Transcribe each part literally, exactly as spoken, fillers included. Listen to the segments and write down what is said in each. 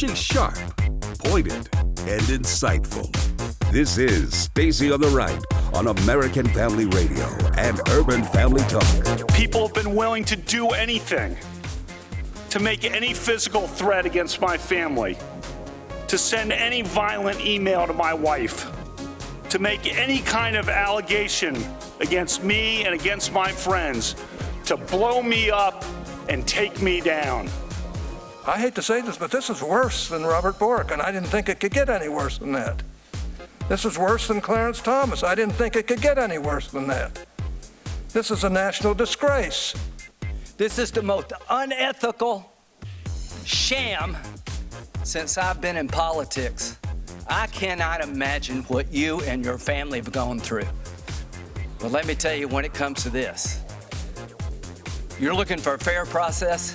She's sharp, pointed, and insightful. This is Stacy on the Right on American Family Radio and Urban Family Talk. People have been willing to do anything to make any physical threat against my family, to send any violent email to my wife, to make any kind of allegation against me and against my friends, to blow me up and take me down. I hate to say this, but this is worse than Robert Bork, and I didn't think it could get any worse than that. This is worse than Clarence Thomas. I didn't think it could get any worse than that. This is a national disgrace. This is the most unethical sham since I've been in politics. I cannot imagine what you and your family have gone through. But let me tell you, when it comes to this, you're looking for a fair process.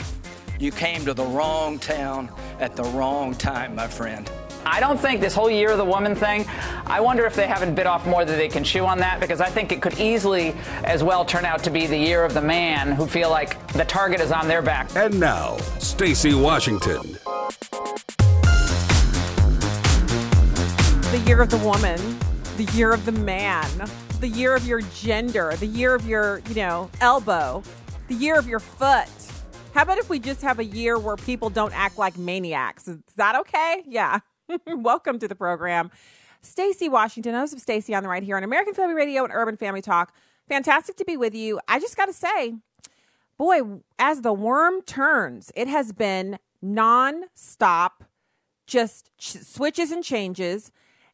You came to the wrong town at the wrong time, my friend. I don't think this whole year of the woman thing, I wonder if they haven't bit off more than they can chew on that, because I think it could easily as well turn out to be the year of the man who feel like the target is on their back. And now, Stacy Washington. The year of the woman, the year of the man, the year of your gender, the year of your, you know, elbow, the year of your foot. How about if we just have a year where people don't act like maniacs? Is that okay? Yeah. Welcome to the program. Stacy Washington, host of Stacy on the Right here on American Family Radio and Urban Family Talk. Fantastic to be with you. I just got to say, boy, as the worm turns, it has been nonstop, just ch- switches and changes.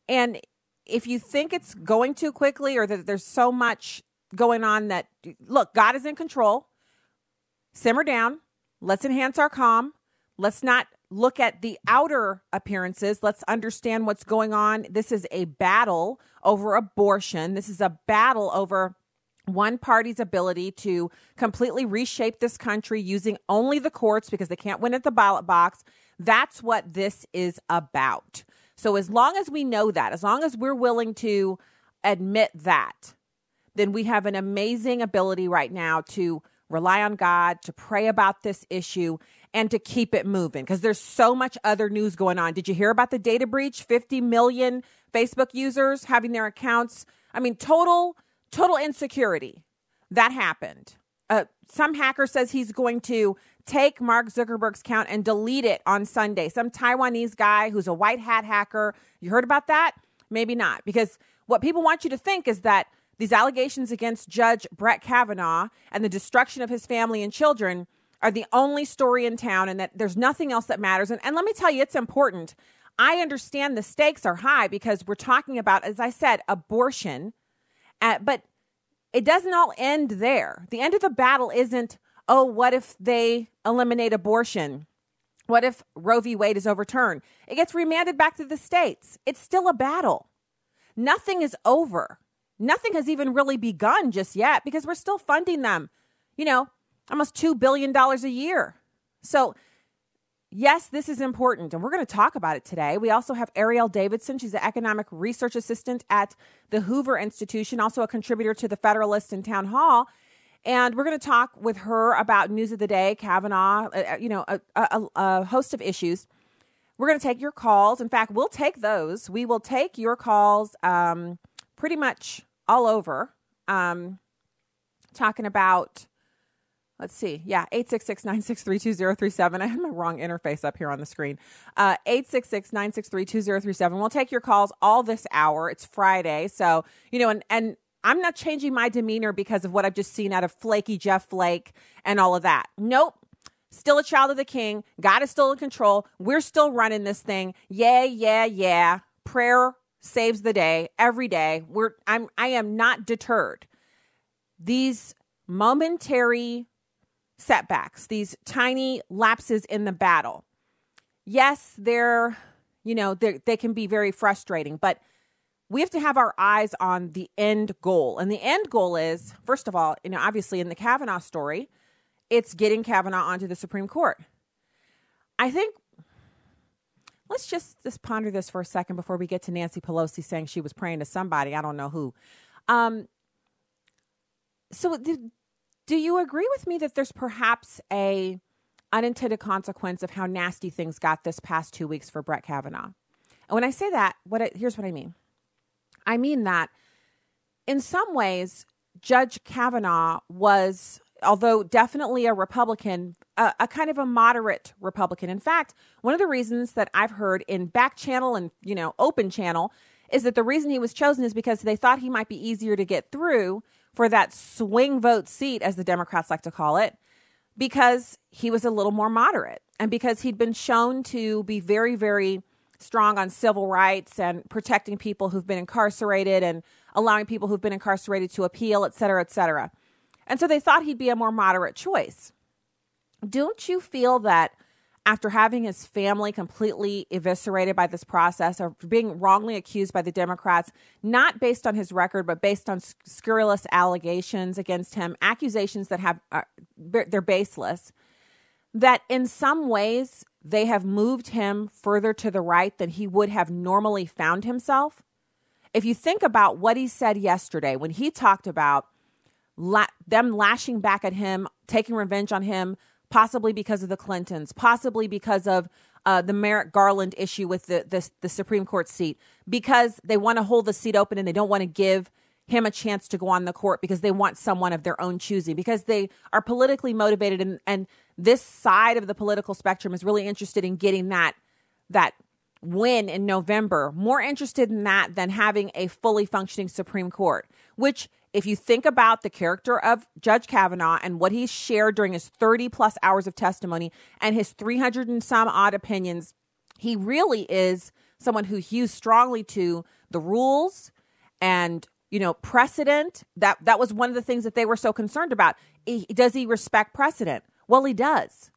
And if you think it's going too quickly or that there's so much going on that, look, God is in control. Simmer down. Let's enhance our calm. Let's not look at the outer appearances. Let's understand what's going on. This is a battle over abortion. This is a battle over one party's ability to completely reshape this country using only the courts because they can't win at the ballot box. That's what this is about. So as long as we know that, as long as we're willing to admit that, then we have an amazing ability right now to rely on God, to pray about this issue, and to keep it moving because there's so much other news going on. Did you hear about the data breach? fifty million Facebook users having their accounts. I mean, total, total insecurity. That happened. Uh, some hacker says he's going to take Mark Zuckerberg's account and delete it on Sunday. Some Taiwanese guy who's a white hat hacker. You heard about that? Maybe not, because what people want you to think is that these allegations against Judge Brett Kavanaugh and the destruction of his family and children are the only story in town and that there's nothing else that matters. And, and let me tell you, it's important. I understand the stakes are high because we're talking about, as I said, abortion, uh, but it doesn't all end there. The end of the battle isn't, oh, what if they eliminate abortion? What if Roe v. Wade is overturned? It gets remanded back to the states. It's still a battle. Nothing is over. Nothing has even really begun just yet because we're still funding them, you know, almost two billion dollars a year. So, yes, this is important, and we're going to talk about it today. We also have Ariel Davidson. She's an economic research assistant at the Hoover Institution, also a contributor to the Federalist and Town Hall. And we're going to talk with her about news of the day, Kavanaugh, uh, you know, a, a, a host of issues. We're going to take your calls. In fact, we'll take those. We will take your calls um, pretty much all over, um, talking about, let's see, yeah, eight six six, nine six three, two zero three seven. I had my wrong interface up here on the screen. Uh, eight six six, nine six three, two zero three seven. We'll take your calls all this hour. It's Friday. So, you know, and, and I'm not changing my demeanor because of what I've just seen out of flaky Jeff Flake and all of that. Nope. Still a child of the king. God is still in control. We're still running this thing. Yeah, yeah, yeah. Prayer saves the day every day. We're I'm I am not deterred. These momentary setbacks, these tiny lapses in the battle. Yes, they're, you know, they're, they can be very frustrating, but we have to have our eyes on the end goal. And the end goal is, first of all, you know, obviously in the Kavanaugh story, it's getting Kavanaugh onto the Supreme Court. I think Let's just, just ponder this for a second before we get to Nancy Pelosi saying she was praying to somebody. I don't know who. Um, so do, do you agree with me that there's perhaps a unintended consequence of how nasty things got this past two weeks for Brett Kavanaugh. And when I say that, what I, here's what I mean. I mean that in some ways, Judge Kavanaugh was, although definitely a Republican, a, a kind of a moderate Republican. In fact, one of the reasons that I've heard in back channel and, you know, open channel is that the reason he was chosen is because they thought he might be easier to get through for that swing vote seat, as the Democrats like to call it, because he was a little more moderate and because he'd been shown to be very, very strong on civil rights and protecting people who've been incarcerated and allowing people who've been incarcerated to appeal, et cetera, et cetera. And so they thought he'd be a more moderate choice. Don't you feel that after having his family completely eviscerated by this process or being wrongly accused by the Democrats, not based on his record, but based on scurrilous allegations against him, accusations that have uh, they're baseless, that in some ways they have moved him further to the right than he would have normally found himself? If you think about what he said yesterday when he talked about la- them lashing back at him, taking revenge on him, possibly because of the Clintons, possibly because of uh, the Merrick Garland issue with the, the the Supreme Court seat, because they want to hold the seat open and they don't want to give him a chance to go on the court because they want someone of their own choosing, because they are politically motivated and, and this side of the political spectrum is really interested in getting that that win in November, more interested in that than having a fully functioning Supreme Court, which, if you think about the character of Judge Kavanaugh and what he shared during his thirty plus hours of testimony and his three hundred and some odd opinions, he really is someone who hews strongly to the rules and, you know, precedent. That that was one of the things that they were so concerned about. He, does he respect precedent? Well, he does.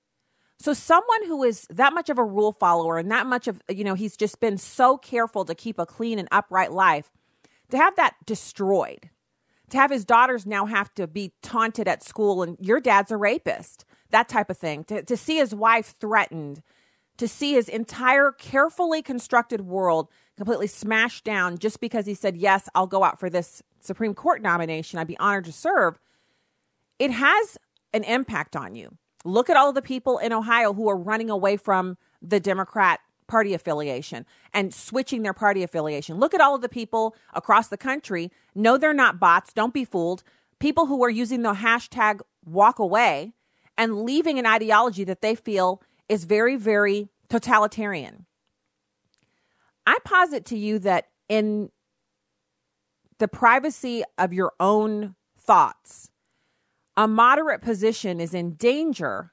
So someone who is that much of a rule follower and that much of, you know, he's just been so careful to keep a clean and upright life, to have that destroyed, to have his daughters now have to be taunted at school and your dad's a rapist, that type of thing, to, to see his wife threatened, to see his entire carefully constructed world completely smashed down just because he said, yes, I'll go out for this Supreme Court nomination. I'd be honored to serve. It has an impact on you. Look at all of the people in Ohio who are running away from the Democrat party affiliation and switching their party affiliation. Look at all of the people across the country. No, they're not bots. Don't be fooled. People who are using the hashtag walk away and leaving an ideology that they feel is very, very totalitarian. I posit to you that in the privacy of your own thoughts, a moderate position is in danger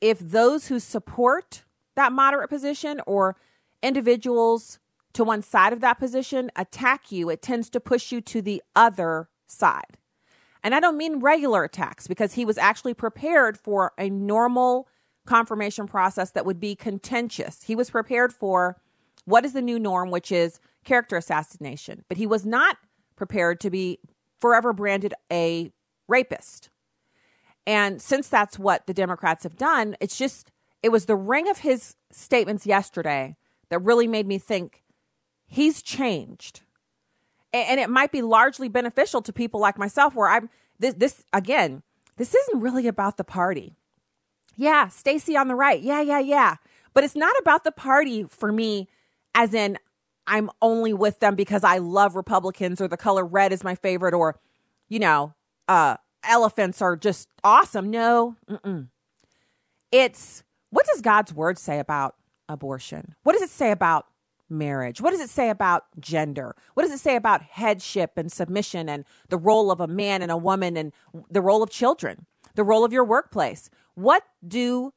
if those who support that moderate position or individuals to one side of that position attack you, it tends to push you to the other side. And I don't mean regular attacks, because he was actually prepared for a normal confirmation process that would be contentious. He was prepared for what is the new norm, which is character assassination, but he was not prepared to be forever branded a rapist. And since that's what the Democrats have done, it's just, it was the ring of his statements yesterday that really made me think he's changed. And it might be largely beneficial to people like myself where I'm this, this again, this isn't really about the party. Yeah, Stacy on the right. Yeah, yeah, yeah. But it's not about the party for me, as in I'm only with them because I love Republicans or the color red is my favorite or, you know, uh, elephants are just awesome. No, mm-mm. It's, what does God's word say about abortion? What does it say about marriage? What does it say about gender? What does it say about headship and submission and the role of a man and a woman and the role of children, the role of your workplace? What do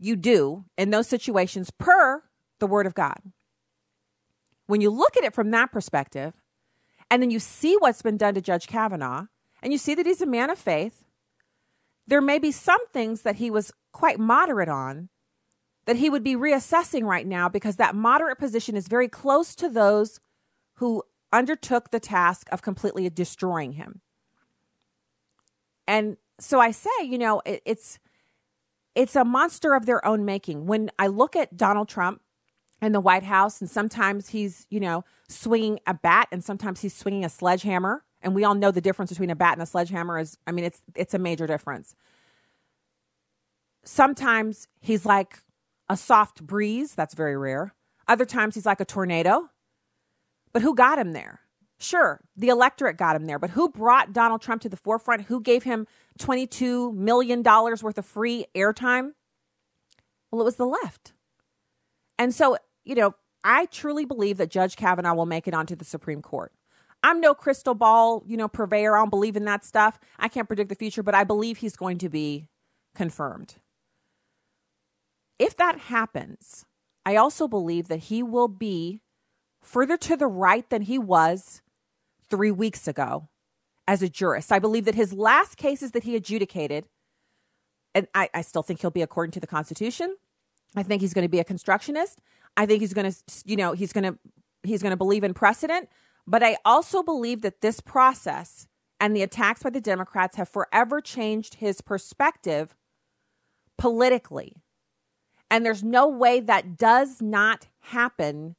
you do in those situations per the word of God? When you look at it from that perspective, and then you see what's been done to Judge Kavanaugh, and you see that he's a man of faith, there may be some things that he was quite moderate on that he would be reassessing right now, because that moderate position is very close to those who undertook the task of completely destroying him. And so I say, you know, it, it's it's a monster of their own making. When I look at Donald Trump in the White House, and sometimes he's, you know, swinging a bat and sometimes he's swinging a sledgehammer. And we all know the difference between a bat and a sledgehammer is, I mean, it's it's a major difference. sometimes he's like a soft breeze. That's very rare. Other times he's like a tornado. But who got him there? Sure, the electorate got him there. But who brought Donald Trump to the forefront? Who gave him twenty-two million dollars worth of free airtime? Well, it was the left. And so, you know, I truly believe that Judge Kavanaugh will make it onto the Supreme Court. I'm no crystal ball, you know, purveyor. I don't believe in that stuff. I can't predict the future, but I believe he's going to be confirmed. If that happens, I also believe that he will be further to the right than he was three weeks ago as a jurist. I believe that his last cases that he adjudicated, and I, I still think he'll be according to the Constitution. I think he's going to be a constructionist. I think he's going to, you know, he's going to he's going to believe in precedent. But I also believe that this process and the attacks by the Democrats have forever changed his perspective politically. And there's no way that does not happen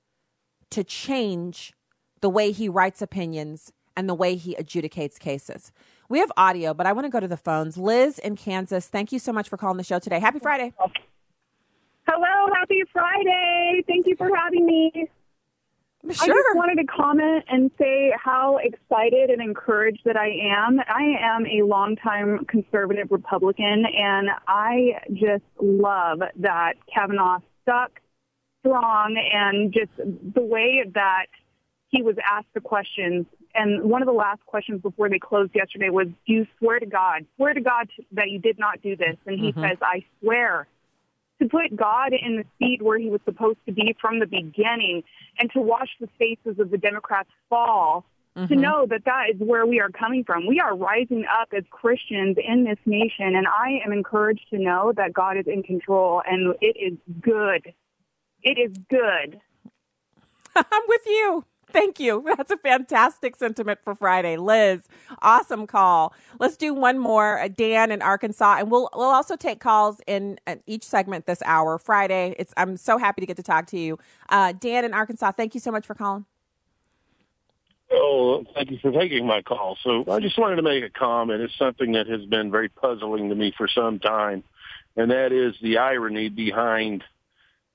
to change the way he writes opinions and the way he adjudicates cases. We have audio, but I want to go to the phones. Liz in Kansas, thank you so much for calling the show today. Happy Friday. Hello, happy Friday. Thank you for having me. Sure. I just wanted to comment and say how excited and encouraged that I am. I am a longtime conservative Republican, and I just love that Kavanaugh stuck strong and just the way that he was asked the questions. And one of the last questions before they closed yesterday was, do you swear to God, swear to God that you did not do this? And he mm-hmm. says, I swear. To put God in the seat where he was supposed to be from the beginning and to watch the faces of the Democrats fall, mm-hmm. to know that that is where we are coming from. We are rising up as Christians in this nation, and I am encouraged to know that God is in control, and it is good. It is good. I'm with you. Thank you. That's a fantastic sentiment for Friday. Liz, awesome call. Let's do one more. Dan in Arkansas. And we'll we'll also take calls in each segment this hour. Friday, It's I'm so happy to get to talk to you. Uh, Dan in Arkansas, thank you so much for calling. Oh, thank you for taking my call. So I just wanted to make a comment. It's something that has been very puzzling to me for some time, and that is the irony behind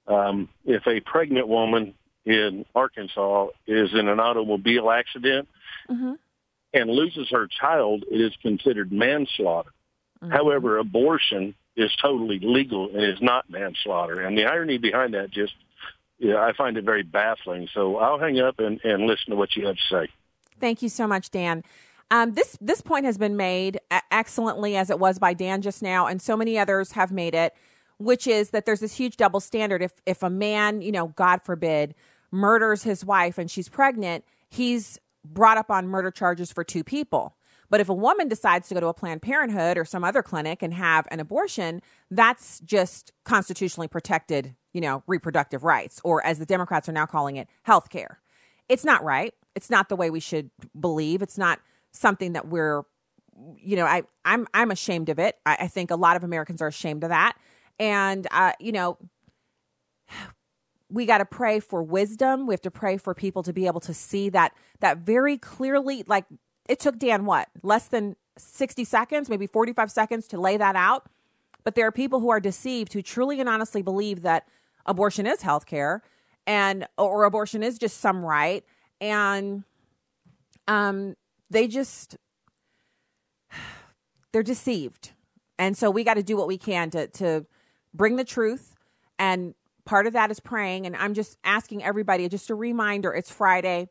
um, if a pregnant woman in Arkansas is in an automobile accident mm-hmm. and loses her child, it is considered manslaughter. Mm-hmm. However, abortion is totally legal and is not manslaughter. And the irony behind that just, yeah, I find it very baffling. So I'll hang up and, and listen to what you have to say. Thank you so much, Dan. Um, this, this point has been made excellently as it was by Dan just now, and so many others have made it, which is that there's this huge double standard. If if a man, you know, God forbid, murders his wife and she's pregnant, he's brought up on murder charges for two people. But if a woman decides to go to a Planned Parenthood or some other clinic and have an abortion, that's just constitutionally protected, you know, reproductive rights, or as the Democrats are now calling it, health care. It's not right. It's not the way we should believe. It's not something that we're, you know, I, I'm, I'm ashamed of it. I, I think a lot of Americans are ashamed of that. And, uh, you know, we got to pray for wisdom. We have to pray for people to be able to see that that very clearly. Like, it took Dan, what, less than sixty seconds, maybe forty-five seconds to lay that out. But there are people who are deceived, who truly and honestly believe that abortion is health care and or abortion is just some right. And um, they just they're deceived. And so we got to do what we can to to bring the truth. And part of that is praying. And I'm just asking everybody, just a reminder, it's Friday.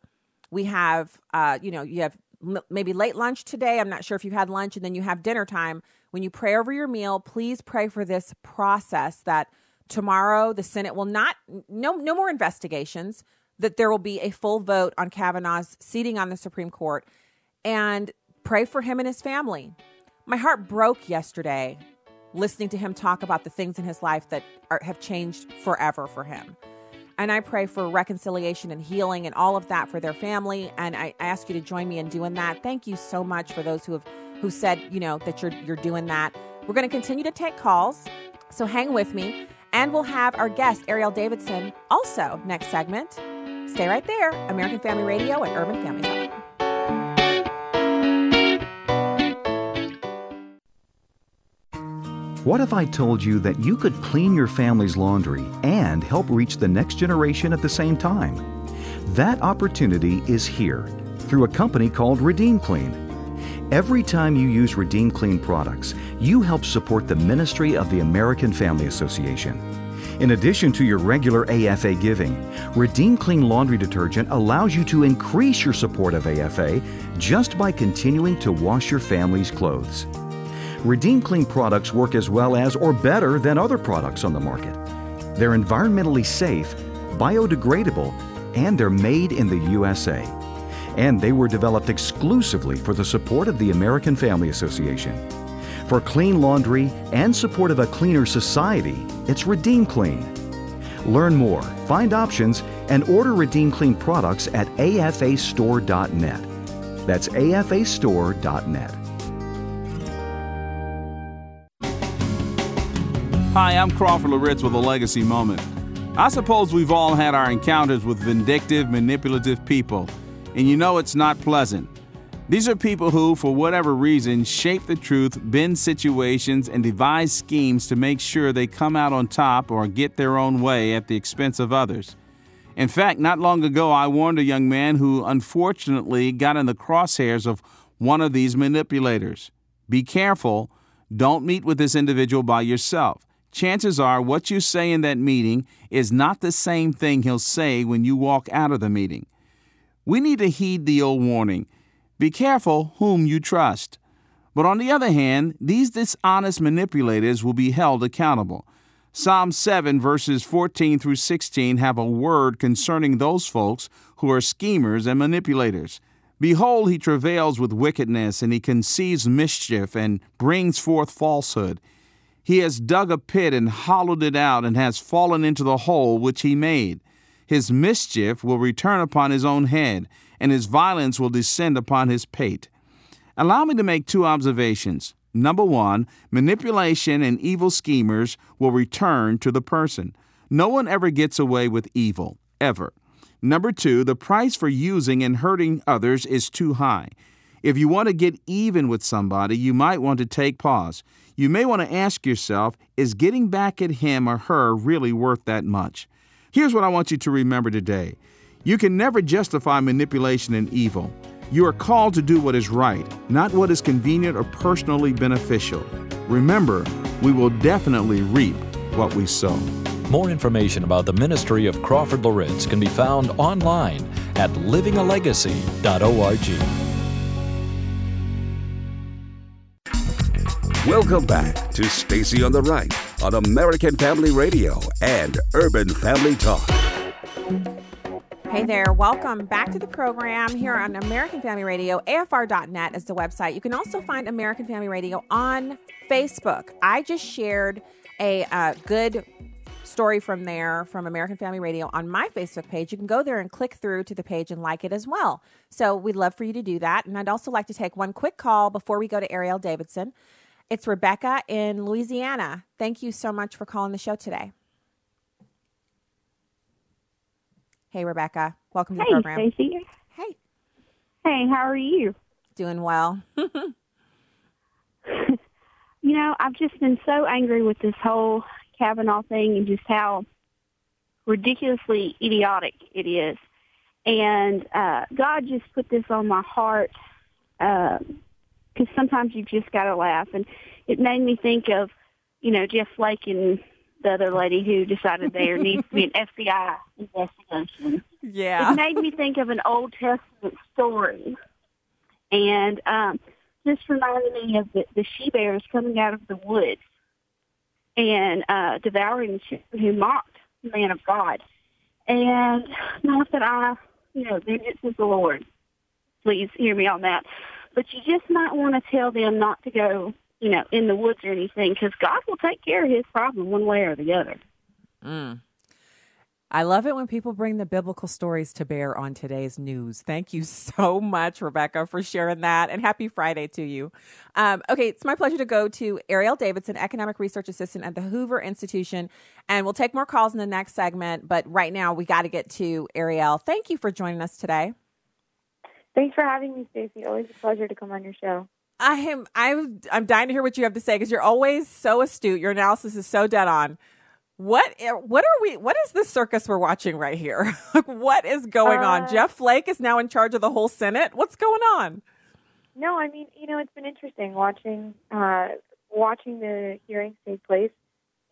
We have, uh, you know, you have m- maybe late lunch today. I'm not sure if you had lunch, and then you have dinner time. When you pray over your meal, please pray for this process that tomorrow the Senate will not, no, no more investigations, that there will be a full vote on Kavanaugh's seating on the Supreme Court, and pray for him and his family. My heart broke yesterday listening to him talk about the things in his life that are, have changed forever for him. And I pray for reconciliation and healing and all of that for their family. And I, I ask you to join me in doing that. Thank you so much for those who have who said, you know, that you're you're doing that. We're going to continue to take calls, so hang with me. And we'll have our guest, Ariel Davidson, also next segment. Stay right there. American Family Radio and Urban Family Talk. What if I told you that you could clean your family's laundry and help reach the next generation at the same time? That opportunity is here through a company called Redeem Clean. Every time you use Redeem Clean products, you help support the ministry of the American Family Association. In addition to your regular A F A giving, Redeem Clean Laundry Detergent allows you to increase your support of A F A just by continuing to wash your family's clothes. Redeem Clean products work as well as or better than other products on the market. They're environmentally safe, biodegradable, and they're made in the U S A. And they were developed exclusively for the support of the American Family Association. For clean laundry and support of a cleaner society, it's Redeem Clean. Learn more, find options, and order Redeem Clean products at A F A store dot net. That's A F A store dot net. Hi, I'm Crawford Loritz with a legacy moment. I suppose we've all had our encounters with vindictive, manipulative people, and you know it's not pleasant. These are people who, for whatever reason, shape the truth, bend situations, and devise schemes to make sure they come out on top or get their own way at the expense of others. In fact, not long ago, I warned a young man who unfortunately got in the crosshairs of one of these manipulators. Be careful. Don't meet with this individual by yourself. Chances are what you say in that meeting is not the same thing he'll say when you walk out of the meeting. We need to heed the old warning, be careful whom you trust. But on the other hand, these dishonest manipulators will be held accountable. Psalm seven verses fourteen through sixteen have a word concerning those folks who are schemers and manipulators. Behold, he travails with wickedness, and he conceives mischief and brings forth falsehood. He has dug a pit and hollowed it out and has fallen into the hole which he made. His mischief will return upon his own head, and his violence will descend upon his pate. Allow me to make two observations. Number one, manipulation and evil schemers will return to the person. No one ever gets away with evil, ever. Number two, the price for using and hurting others is too high. If you want to get even with somebody, you might want to take pause. You may want to ask yourself, is getting back at him or her really worth that much? Here's what I want you to remember today. You can never justify manipulation and evil. You are called to do what is right, not what is convenient or personally beneficial. Remember, we will definitely reap what we sow. More information about the ministry of Crawford Loritz can be found online at living a legacy dot org. Welcome back to Stacey on the Right on American Family Radio and Urban Family Talk. Hey there, welcome back to the program here on American Family Radio. A F R dot net is the website. You can also find American Family Radio on Facebook. I just shared a uh, good story from there, from American Family Radio on my Facebook page. You can go there and click through to the page and like it as well. So we'd love for you to do that. And I'd also like to take one quick call before we go to Ariel Davidson. It's Rebecca in Louisiana. Thank you so much for calling the show today. Hey, Rebecca. Welcome to hey, the program. Hey, Stacey. Hey. Hey, how are you? Doing well. You know, I've just been so angry with this whole Kavanaugh thing and just how ridiculously idiotic it is. And uh, God just put this on my heart. Uh, Because sometimes you've just got to laugh. And it made me think of, you know, Jeff Flake and the other lady who decided there needs to be an F B I investigation. Yeah. It made me think of an Old Testament story. And um, this reminded me of the, the she-bears coming out of the woods and uh, devouring the children who mocked the man of God. And not that I, you know, vengeance is the Lord. Please hear me on that. But you just might want to tell them not to go, you know, in the woods or anything, because God will take care of his problem one way or the other. Mm. I love it when people bring the biblical stories to bear on today's news. Thank you so much, Rebecca, for sharing that. And happy Friday to you. Um, okay, it's my pleasure to go to Ariel Davidson, Economic Research Assistant at the Hoover Institution. And we'll take more calls in the next segment. But right now, we got to get to Ariel. Thank you for joining us today. Thanks for having me, Stacey. Always a pleasure to come on your show. I am. I'm. I'm dying to hear what you have to say because you're always so astute. Your analysis is so dead on. What? What are we? What is this circus we're watching right here? Like, what is going uh, on? Jeff Flake is now in charge of the whole Senate. What's going on? No, I mean, you know, it's been interesting watching uh, watching the hearings take place.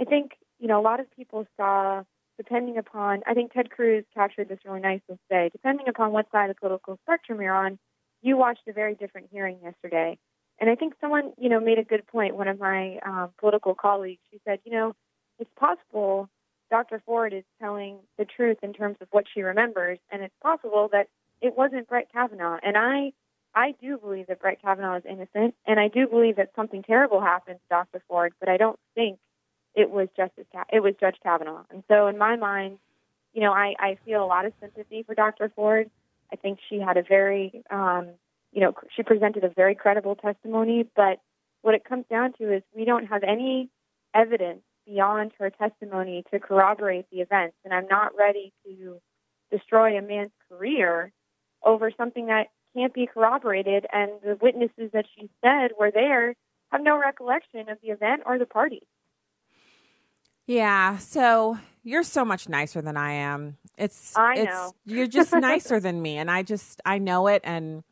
I think you know a lot of people saw, depending upon. I think Ted Cruz captured this really nicely today. Depending upon what side of the political spectrum you're on, you watched a very different hearing yesterday. And I think someone, you know, made a good point. One of my um, political colleagues, she said, you know, it's possible Doctor Ford is telling the truth in terms of what she remembers, and it's possible that it wasn't Brett Kavanaugh. And I, I do believe that Brett Kavanaugh is innocent, and I do believe that something terrible happened to Doctor Ford, but I don't think it was Justice Ka- it was Judge Kavanaugh. And so in my mind, you know, I, I feel a lot of sympathy for Doctor Ford. I think she had a very... Um, You know, she presented a very credible testimony, but what it comes down to is we don't have any evidence beyond her testimony to corroborate the events, and I'm not ready to destroy a man's career over something that can't be corroborated, and the witnesses that she said were there have no recollection of the event or the party. Yeah, so you're so much nicer than I am. It's, I know. It's, you're just nicer than me, and I just, I know it, and...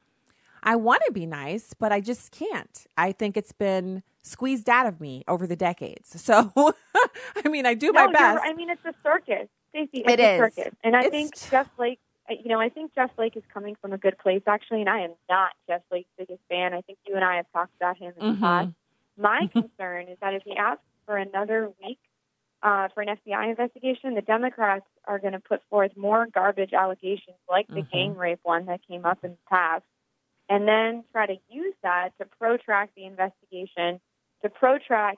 I want to be nice, but I just can't. I think it's been squeezed out of me over the decades. So, I mean, I do no, my best. I mean, it's a circus, Stacey. It's it a is. circus. And I it's... think Jeff Flake, you know, I think Jeff Flake is coming from a good place, actually, and I am not Jeff Flake's biggest fan. I think you and I have talked about him in mm-hmm. the past. My mm-hmm. concern is that if he asks for another week uh, for an F B I investigation, the Democrats are going to put forth more garbage allegations like the mm-hmm. gang rape one that came up in the past, and then try to use that to protract the investigation, to protract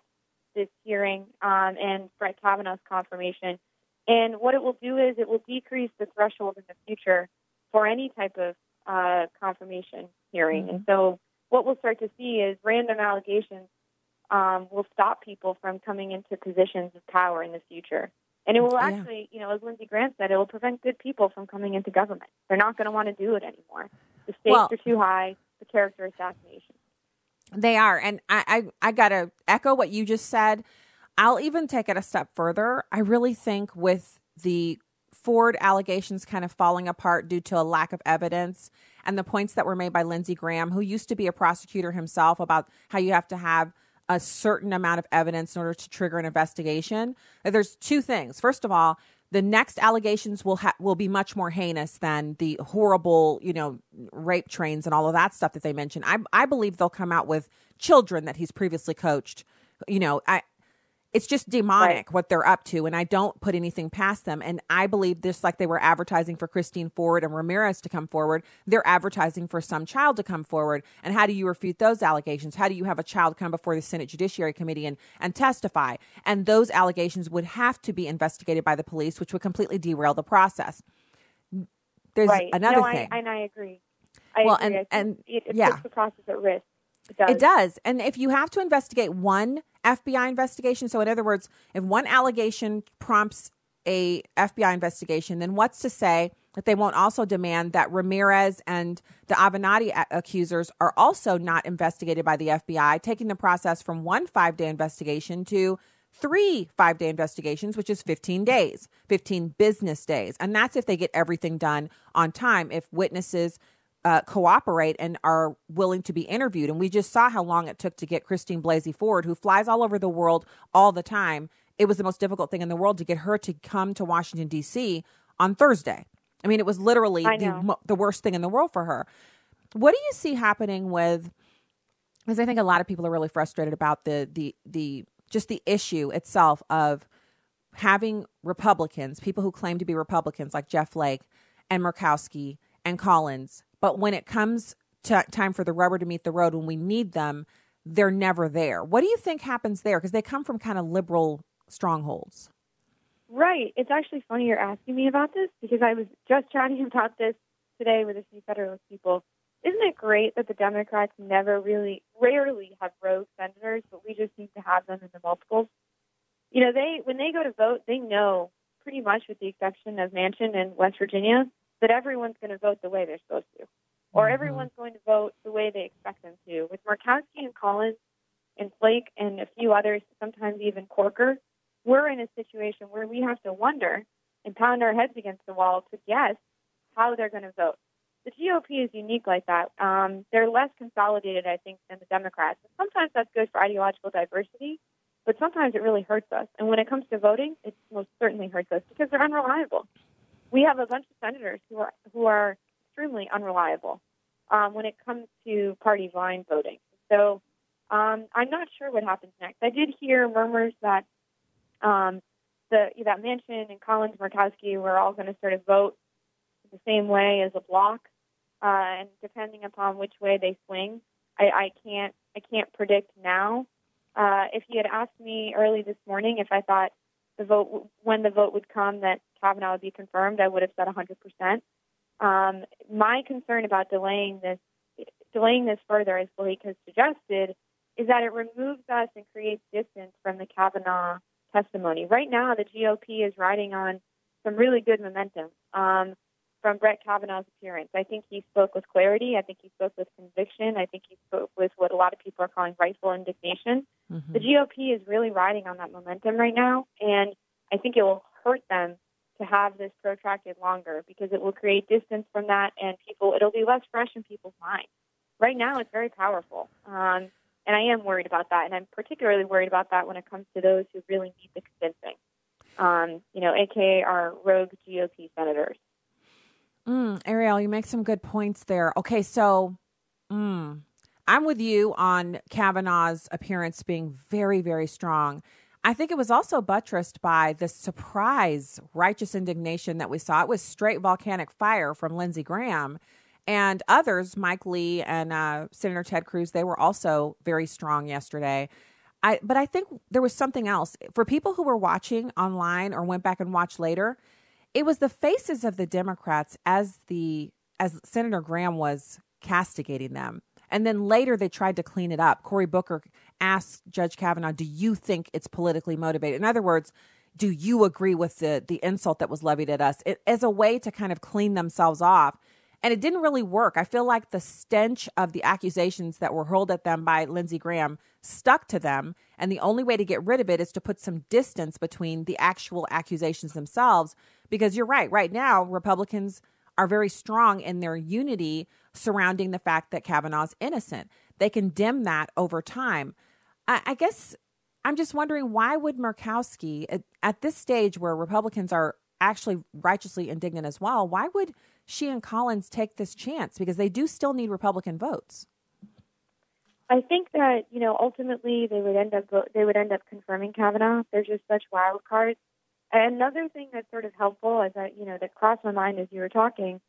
this hearing um, and Brett Kavanaugh's confirmation. And what it will do is it will decrease the threshold in the future for any type of uh, confirmation hearing. Mm-hmm. And so what we'll start to see is random allegations um, will stop people from coming into positions of power in the future. And it will actually, yeah. you know, as Lindsey Graham said, it will prevent good people from coming into government. They're not going to want to do it anymore. The stakes well, are too high for character assassination. They are. And I, I, I got to echo what you just said. I'll even take it a step further. I really think with the Ford allegations kind of falling apart due to a lack of evidence and the points that were made by Lindsey Graham, who used to be a prosecutor himself, about how you have to have a certain amount of evidence in order to trigger an investigation. There's two things. First of all, the next allegations will ha- will be much more heinous than the horrible, you know, rape trains and all of that stuff that they mentioned. I I believe they'll come out with children that he's previously coached. You know, I it's just demonic right. what they're up to, and I don't put anything past them. And I believe this, like they were advertising for Christine Ford and Ramirez to come forward, they're advertising for some child to come forward. And how do you refute those allegations? How do you have a child come before the Senate Judiciary Committee and, and testify? And those allegations would have to be investigated by the police, which would completely derail the process. There's right. another no, thing. I, and I agree. I well, agree. And, I and, it, it yeah. puts the process at risk. It does. It does. And if you have to investigate one F B I investigation, so in other words, if one allegation prompts a F B I investigation, then what's to say that they won't also demand that Ramirez and the Avenatti a- accusers are also not investigated by the F B I, taking the process from one five-day investigation to three five-day investigations, which is fifteen days, fifteen business days. And that's if they get everything done on time, if witnesses Uh, cooperate and are willing to be interviewed. And we just saw how long it took to get Christine Blasey Ford, who flies all over the world all the time. It was the most difficult thing in the world to get her to come to Washington, D C on Thursday. I mean, it was literally the, the worst thing in the world for her. What do you see happening with, because I think a lot of people are really frustrated about the the the just the issue itself of having Republicans, people who claim to be Republicans like Jeff Flake and Murkowski and Collins, but when it comes to time for the rubber to meet the road, when we need them, they're never there. What do you think happens there? Because they come from kind of liberal strongholds. Right. It's actually funny you're asking me about this because I was just chatting about this today with a few Federalist people. Isn't it great that the Democrats never really, rarely have rogue senators, but we just need to have them in the multiples? You know, they when they go to vote, they know pretty much, with the exception of Manchin in West Virginia, that everyone's going to vote the way they're supposed to. or mm-hmm. everyone's going to vote the way they expect them to. With Murkowski and Collins and Flake and a few others, sometimes even Corker, we're in a situation where we have to wonder and pound our heads against the wall to guess how they're going to vote. The G O P is unique like that. Um, they're less consolidated, I think, than the Democrats. And sometimes that's good for ideological diversity, but sometimes it really hurts us. And when it comes to voting, it most certainly hurts us because they're unreliable. We have a bunch of senators who are who are extremely unreliable um, when it comes to party line voting. So um, I'm not sure what happens next. I did hear murmurs that um, the that Manchin and Collins, Murkowski were all going to sort of vote the same way as a block, uh, and depending upon which way they swing, I, I can't I can't predict now. Uh, if you had asked me early this morning if I thought the vote when the vote would come that Kavanaugh would be confirmed, I would have said one hundred percent. Um, my concern about delaying this delaying this further, as Blake has suggested, is that it removes us and creates distance from the Kavanaugh testimony. Right now, the G O P is riding on some really good momentum Um, from Brett Kavanaugh's appearance. I think he spoke with clarity. I think he spoke with conviction. I think he spoke with what a lot of people are calling rightful indignation. Mm-hmm. The G O P is really riding on that momentum right now, and I think it will hurt them to have this protracted longer because it will create distance from that, and people it'll be less fresh in people's minds. Right now, it's very powerful, um, and I am worried about that, and I'm particularly worried about that when it comes to those who really need the convincing, um, you know, a k a our rogue G O P senators. Mm, Ariel, you make some good points there. Okay, so mm, I'm with you on Kavanaugh's appearance being very, very strong. I think it was also buttressed by the surprise righteous indignation that we saw. It was straight volcanic fire from Lindsey Graham and others, Mike Lee and uh, Senator Ted Cruz. They were also very strong yesterday. I, but I think there was something else. For people who were watching online or went back and watched later, it was the faces of the Democrats as the as Senator Graham was castigating them. And then later they tried to clean it up. Cory Booker asked Judge Kavanaugh, do you think it's politically motivated? In other words, do you agree with the, the insult that was levied at us? It, as a way to kind of clean themselves off. And it didn't really work. I feel like the stench of the accusations that were hurled at them by Lindsey Graham stuck to them. And the only way to get rid of it is to put some distance between the actual accusations themselves. Because you're right. Right now, Republicans are very strong in their unity surrounding the fact that Kavanaugh's innocent. They condemn that over time. I, I guess I'm just wondering, why would Murkowski, at, at this stage where Republicans are actually righteously indignant as well, why would she and Collins take this chance? Because they do still need Republican votes. I think that, you know, ultimately they would end up they would end up confirming Kavanaugh. They're just such wild cards. Another thing that's sort of helpful is that, you know, that crossed my mind as you were talking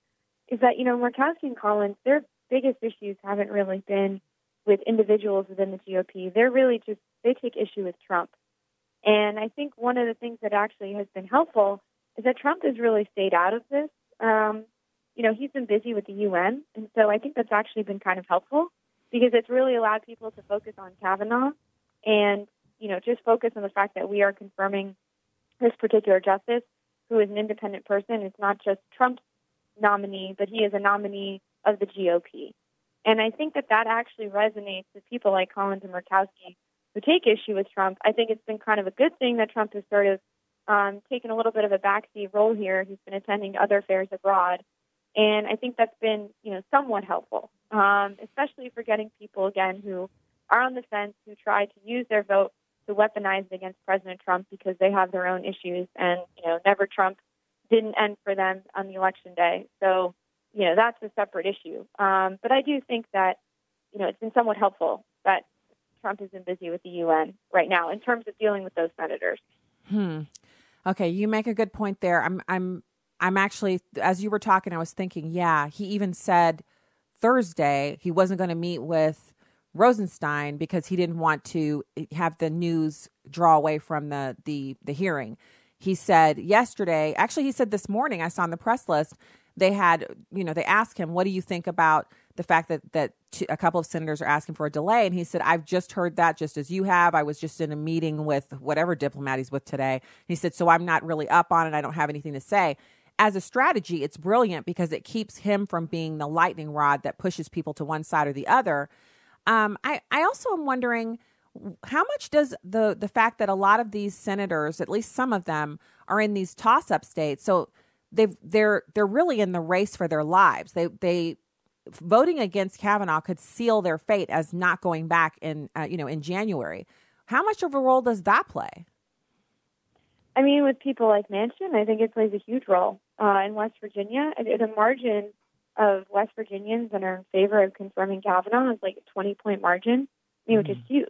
is that, you know, Murkowski and Collins, their biggest issues haven't really been with individuals within the G O P. They're really just, they take issue with Trump. And I think one of the things that actually has been helpful is that Trump has really stayed out of this. Um, you know, he's been busy with the U N. And so I think that's actually been kind of helpful because it's really allowed people to focus on Kavanaugh and, you know, just focus on the fact that we are confirming this particular justice, who is an independent person. It's not just Trump's nominee, but he is a nominee of the G O P. And I think that that actually resonates with people like Collins and Murkowski, who take issue with Trump. I think it's been kind of a good thing that Trump has sort of um, taken a little bit of a backseat role here. He's been attending other affairs abroad. And I think that's been, you know, somewhat helpful, um, especially for getting people, again, who are on the fence, who try to use their vote to weaponize it against President Trump because they have their own issues, and, you know, never Trump didn't end for them on the election day. So, you know, that's a separate issue. Um, but I do think that, you know, it's been somewhat helpful that Trump has been busy with the U N right now in terms of dealing with those senators. Hmm. Okay, you make a good point there. I'm, I'm, I'm actually, as you were talking, I was thinking, yeah, he even said Thursday he wasn't going to meet with Rosenstein because he didn't want to have the news draw away from the, the the hearing. He said yesterday, actually he said this morning, I saw on the press list, they had, you know, they asked him, what do you think about the fact that, that t- a couple of senators are asking for a delay? And he said, I've just heard that just as you have. I was just in a meeting with whatever diplomat he's with today. And he said, so I'm not really up on it. I don't have anything to say. as a strategy, it's brilliant because it keeps him from being the lightning rod that pushes people to one side or the other. Um, I, I also am wondering, how much does the the fact that a lot of these senators, at least some of them, are in these toss-up states, so they've they're they're really in the race for their lives. They they voting against Kavanaugh could seal their fate as not going back in uh, you know in January. How much of a role does that play? I mean, with people like Manchin, I think it plays a huge role uh, in West Virginia. The margin of West Virginians that are in favor of confirming Kavanaugh is like a twenty-point margin, I mean, which is huge.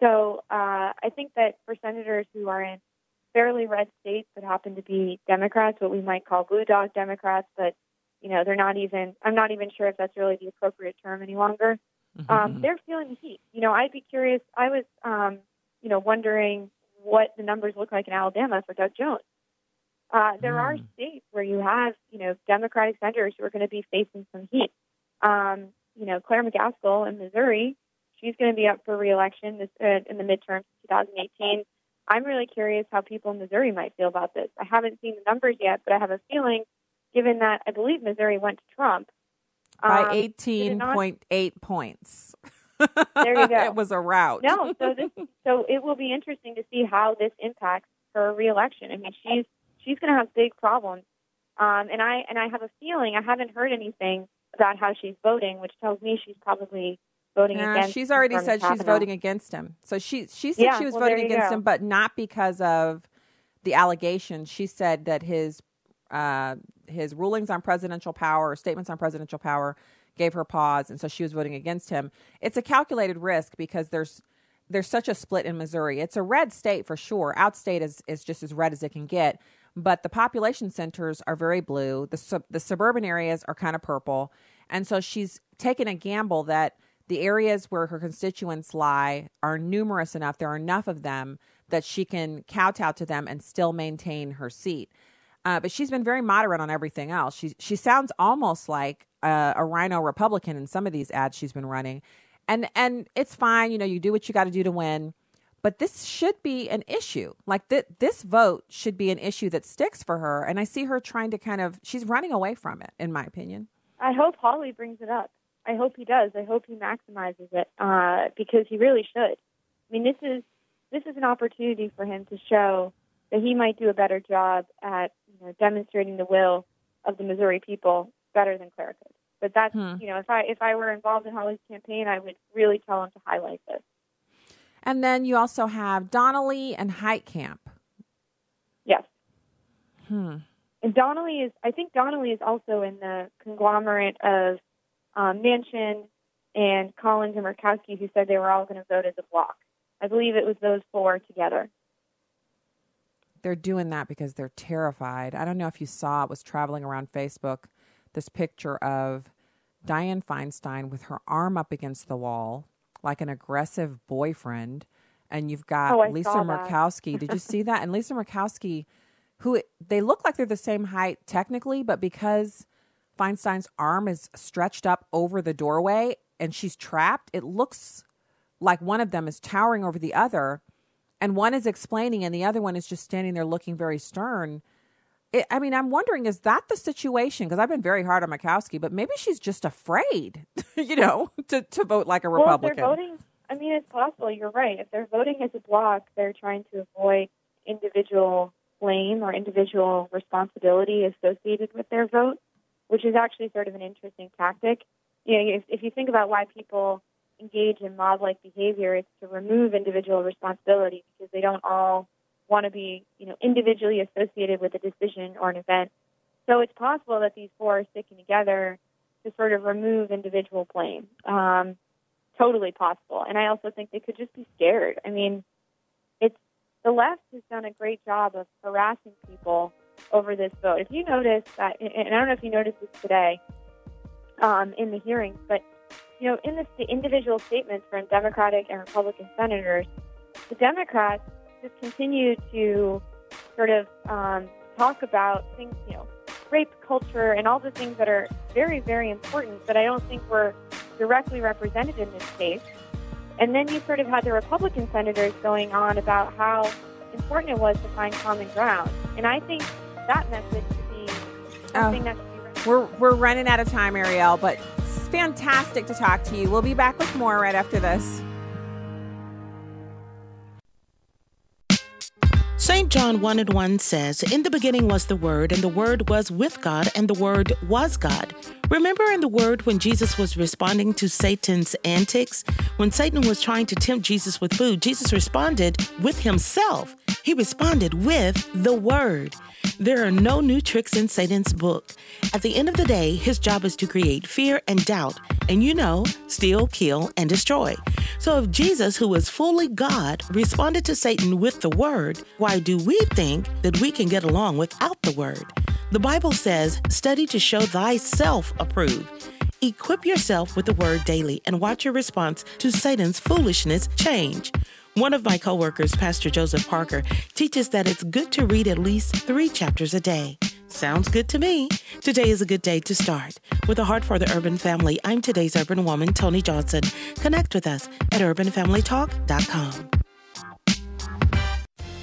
So uh, I think that for senators who are in fairly red states that happen to be Democrats, what we might call blue dog Democrats, but, you know, they're not even, I'm not even sure if that's really the appropriate term any longer. Mm-hmm. Um, they're feeling the heat. You know, I'd be curious. I was, um, you know, wondering what the numbers look like in Alabama for Doug Jones. Uh, there mm-hmm. are states where you have, you know, Democratic senators who are going to be facing some heat. Um, you know, Claire McCaskill in Missouri, she's going to be up for reelection this, uh, in the midterms twenty eighteen. I'm really curious how people in Missouri might feel about this. I haven't seen the numbers yet, but I have a feeling, given that I believe Missouri went to Trump. Um, By eighteen point eight points. There you go. It was a rout. No, so this, so it will be interesting to see how this impacts her reelection. I mean, she's she's going to have big problems. Um, and I and I have a feeling, I haven't heard anything about how she's voting, which tells me she's probably voting nah, against she's already said Kavanaugh. She's voting against him. So she she said yeah, she was well, voting against go. him, but not because of the allegations. She said that his uh, his rulings on presidential power, or statements on presidential power, gave her pause, and so she was voting against him. It's a calculated risk because there's there's such a split in Missouri. It's a red state for sure. Outstate is, is just as red as it can get, but the population centers are very blue. The sub, the suburban areas are kind of purple, and so she's taken a gamble that the areas where her constituents lie are numerous enough, there are enough of them, that she can kowtow to them and still maintain her seat. Uh, but she's been very moderate on everything else. She she sounds almost like a, a rhino Republican in some of these ads she's been running. And and it's fine, you know, you do what you got to do to win. But this should be an issue. Like th- this vote should be an issue that sticks for her. And I see her trying to kind of, she's running away from it, in my opinion. I hope Hawley brings it up. I hope he does. I hope he maximizes it uh, because he really should. I mean, this is this is an opportunity for him to show that he might do a better job at you know, demonstrating the will of the Missouri people better than Claire could. But that's hmm. you know, if I if I were involved in Hawley's campaign, I would really tell him to highlight this. And then you also have Donnelly and Heitkamp. Yes. Hmm. And Donnelly is. I think Donnelly is also in the conglomerate of. Um, Manchin and Collins and Murkowski, who said they were all going to vote as a block. I believe it was those four together. They're doing that because they're terrified. I don't know if you saw, it was traveling around Facebook, this picture of Dianne Feinstein with her arm up against the wall, like an aggressive boyfriend. And you've got oh, Lisa Murkowski. Did you see that? And Lisa Murkowski, who they look like they're the same height technically, but because Feinstein's arm is stretched up over the doorway and she's trapped, it looks like one of them is towering over the other, and one is explaining and the other one is just standing there looking very stern. It, I mean, I'm wondering, is that the situation? Because I've been very hard on Murkowski, but maybe she's just afraid, you know, to, to vote like a well, Republican. If they're voting, I mean, it's possible. You're right. If they're voting as a bloc, they're trying to avoid individual blame or individual responsibility associated with their vote, which is actually sort of an interesting tactic. You know, if, if you think about why people engage in mob-like behavior, it's to remove individual responsibility because they don't all want to be, you know, individually associated with a decision or an event. So it's possible that these four are sticking together to sort of remove individual blame. Um, totally possible. And I also think they could just be scared. I mean, it's the left has done a great job of harassing people over this vote. If you notice that, and I don't know if you noticed this today um, in the hearings, but you know, in the, the individual statements from Democratic and Republican senators, the Democrats just continue to sort of um, talk about things, you know, rape culture and all the things that are very, very important that I don't think were directly represented in this case. And then you sort of had the Republican senators going on about how important it was to find common ground. And I think that message to be Oh. That's we're, we're running out of time, Ariel, but it's fantastic to talk to you. We'll be back with more right after this. Saint John one and one says, "In the beginning was the Word, and the Word was with God, and the Word was God." Remember in the Word when Jesus was responding to Satan's antics? When Satan was trying to tempt Jesus with food, Jesus responded with himself. He responded with the Word. There are no new tricks in Satan's book. At the end of the day, his job is to create fear and doubt, and you know, steal, kill, and destroy. So if Jesus, who is fully God, responded to Satan with the Word, why do we think that we can get along without the Word? The Bible says, "Study to show thyself approved." Equip yourself with the Word daily and watch your response to Satan's foolishness change. One of my coworkers, Pastor Joseph Parker, teaches that it's good to read at least three chapters a day. Sounds good to me. Today is a good day to start. With a heart for the urban family, I'm today's urban woman, Toni Johnson. Connect with us at urban family talk dot com.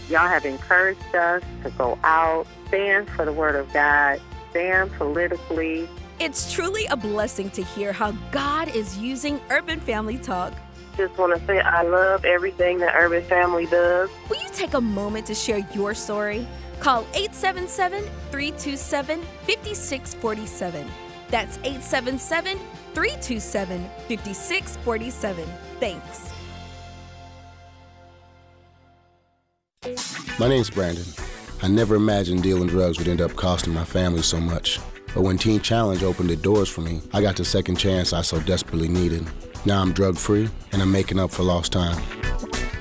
Y'all have encouraged us to go out, stand for the Word of God, stand politically. It's truly a blessing to hear how God is using Urban Family Talk. Just want to say I love everything that Urban Family does. Will you take a moment to share your story? Call eight seven seven, three two seven, five six four seven. That's eight seven seven, three two seven, five six four seven. Thanks. My name's Brandon. I never imagined dealing drugs would end up costing my family so much. But when Teen Challenge opened the doors for me, I got the second chance I so desperately needed. Now I'm drug-free, and I'm making up for lost time.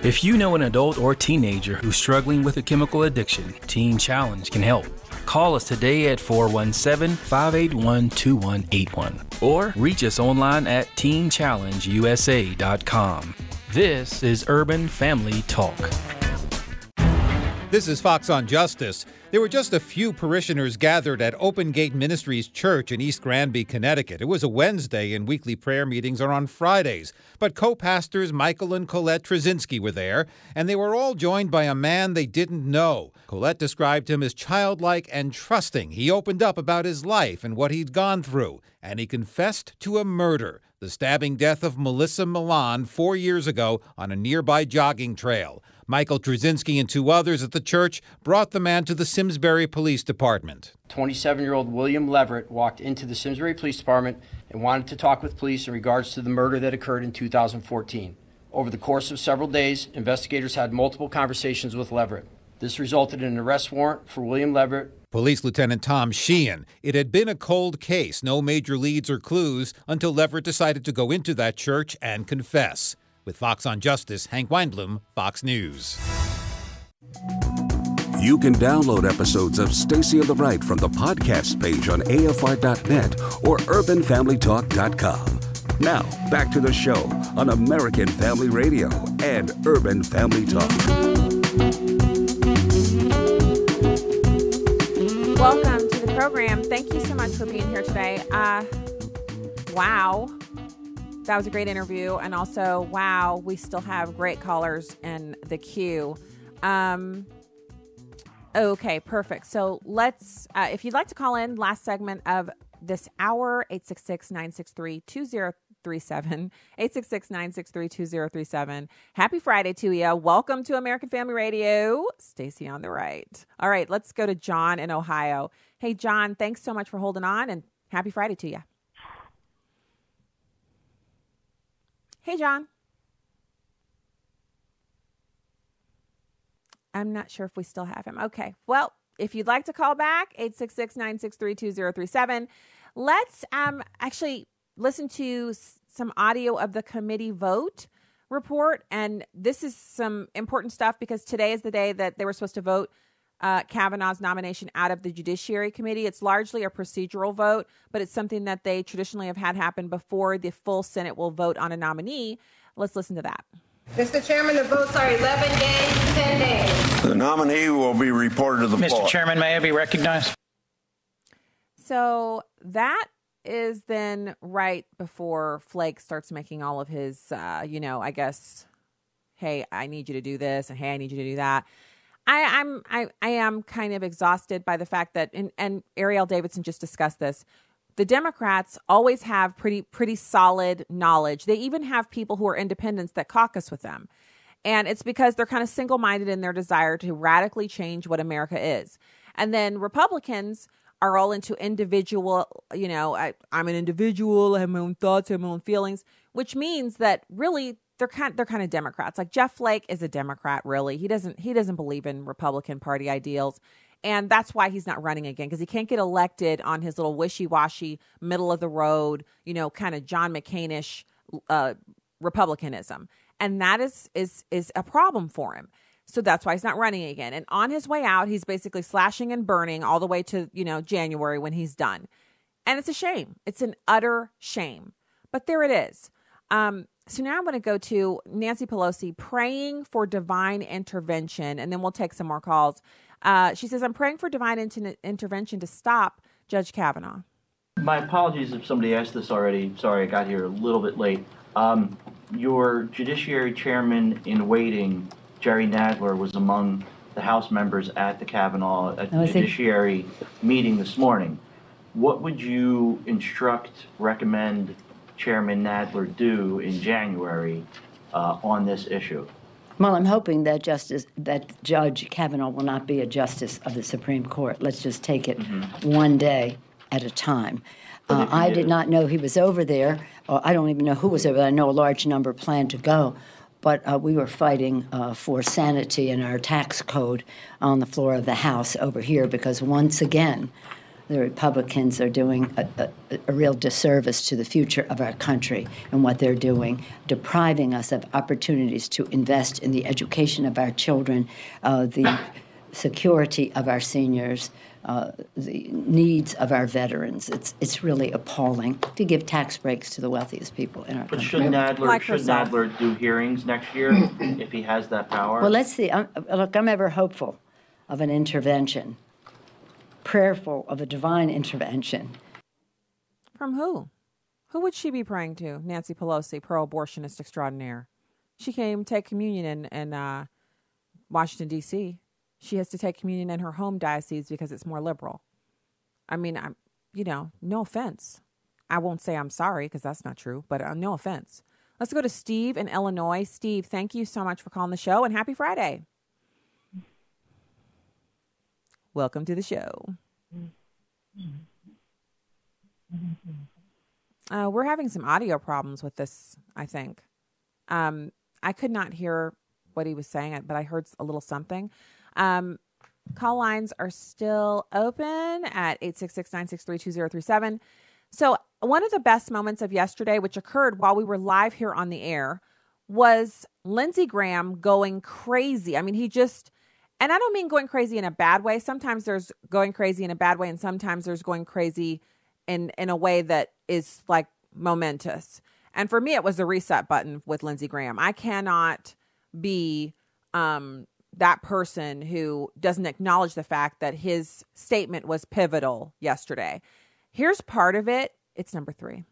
If you know an adult or teenager who's struggling with a chemical addiction, Teen Challenge can help. Call us today at four one seven, five eight one, two one eight one or reach us online at teen challenge u s a dot com. This is Urban Family Talk. This is Fox on Justice. There were just a few parishioners gathered at Open Gate Ministries Church in East Granby, Connecticut. It was a Wednesday, and weekly prayer meetings are on Fridays. But co-pastors Michael and Colette Trzynski were there, and they were all joined by a man they didn't know. Colette described him as childlike and trusting. He opened up about his life and what he'd gone through, and he confessed to a murder, the stabbing death of Melissa Milan four years ago on a nearby jogging trail. Michael Trzynski and two others at the church brought the man to the Simsbury Police Department. twenty-seven-year-old William Leverett walked into the Simsbury Police Department and wanted to talk with police in regards to the murder that occurred in two thousand fourteen. Over the course of several days, investigators had multiple conversations with Leverett. This resulted in an arrest warrant for William Leverett. Police Lieutenant Tom Sheehan. It had been a cold case, no major leads or clues, until Leverett decided to go into that church and confess. With Fox on Justice, Hank Weinblum, Fox News. You can download episodes of Stacey on the Right from the podcast page on A F R dot net or urban family talk dot com. Now, back to the show on American Family Radio and Urban Family Talk. Welcome to the program. Thank you so much for being here today. Uh, wow. That was a great interview. And also, wow, we still have great callers in the queue. Um, okay, perfect. So let's, uh, if you'd like to call in, last segment of this hour, eight six six, nine six three, two zero three seven, eight six six, nine six three, two zero three seven. Happy Friday to you. Welcome to American Family Radio. Stacey on the Right. All right, let's go to John in Ohio. Hey, John, thanks so much for holding on and happy Friday to you. Hey, John. I'm not sure if we still have him. Okay. Well, if you'd like to call back, eight six six, nine six three, two zero three seven. Let's um, actually listen to s- some audio of the committee vote report. And this is some important stuff because today is the day that they were supposed to vote uh, Kavanaugh's nomination out of the Judiciary Committee. It's largely a procedural vote, but it's something that they traditionally have had happen before the full Senate will vote on a nominee. Let's listen to that. Mister Chairman, the votes are eleven days, ten days. The nominee will be reported to the Mister floor. Mister Chairman, may I be recognized? So that is then right before Flake starts making all of his, uh, you know, I guess, hey, I need you to do this, and hey, I need you to do that. I, I'm I, I am kind of exhausted by the fact that, and, and Ariel Davidson just discussed this, the Democrats always have pretty pretty solid knowledge. They even have people who are independents that caucus with them. And it's because they're kind of single-minded in their desire to radically change what America is. And then Republicans are all into individual, you know, I, I'm an individual, I have my own thoughts, I have my own feelings, which means that really they're kind, they're kind of Democrats. Like Jeff Flake is a Democrat, really. He doesn't he doesn't believe in Republican Party ideals. And that's why he's not running again, because he can't get elected on his little wishy-washy, middle-of-the-road, you know, kind of John McCain-ish uh, Republicanism. And that is is is a problem for him. So that's why he's not running again. And on his way out, he's basically slashing and burning all the way to, you know, January when he's done. And it's a shame. It's an utter shame. But there it is. Um, so now I'm going to go to Nancy Pelosi praying for divine intervention. And then we'll take some more calls. Uh, she says, I'm praying for divine inter- intervention to stop Judge Kavanaugh. My apologies if somebody asked this already. Sorry, I got here a little bit late. Um, your judiciary chairman in waiting, Jerry Nadler, was among the House members at the Kavanaugh at the judiciary meeting this morning. What would you instruct, recommend Chairman Nadler do in January uh, on this issue? Well, I'm hoping that Justice, that Judge Kavanaugh will not be a justice of the Supreme Court. Let's just take it mm-hmm. one day at a time. Uh, I did not know he was over there. Or I don't even know who was over there. I know a large number planned to go. But uh, we were fighting uh, for sanity in our tax code on the floor of the House over here because, once again, the Republicans are doing a, a, a real disservice to the future of our country and what they're doing, depriving us of opportunities to invest in the education of our children, uh, the security of our seniors, uh, the needs of our veterans. It's it's really appalling to give tax breaks to the wealthiest people in our but country. Should Nadler, like should Nadler do hearings next year if he has that power? Well, let's see. I'm, look, I'm ever hopeful of an intervention. Prayerful of a divine intervention. From who? Who would she be praying to? Nancy Pelosi, pro-abortionist extraordinaire. She came take communion in, in uh, Washington, D C She has to take communion in her home diocese because it's more liberal. I mean, I'm, you know, no offense. I won't say I'm sorry because that's not true, but uh, no offense. Let's go to Steve in Illinois. Steve, thank you so much for calling the show and happy Friday. Welcome to the show. Uh, we're having some audio problems with this, I think. Um, I could not hear what he was saying, but I heard a little something. Um, call lines are still open at eight six six, nine six three, two zero three seven. So one of the best moments of yesterday, which occurred while we were live here on the air, was Lindsey Graham going crazy. I mean, he just... And I don't mean going crazy in a bad way. Sometimes there's going crazy in a bad way, and sometimes there's going crazy in, in a way that is, like, momentous. And for me, it was the reset button with Lindsey Graham. I cannot be um, that person who doesn't acknowledge the fact that his statement was pivotal yesterday. Here's part of it. It's number three.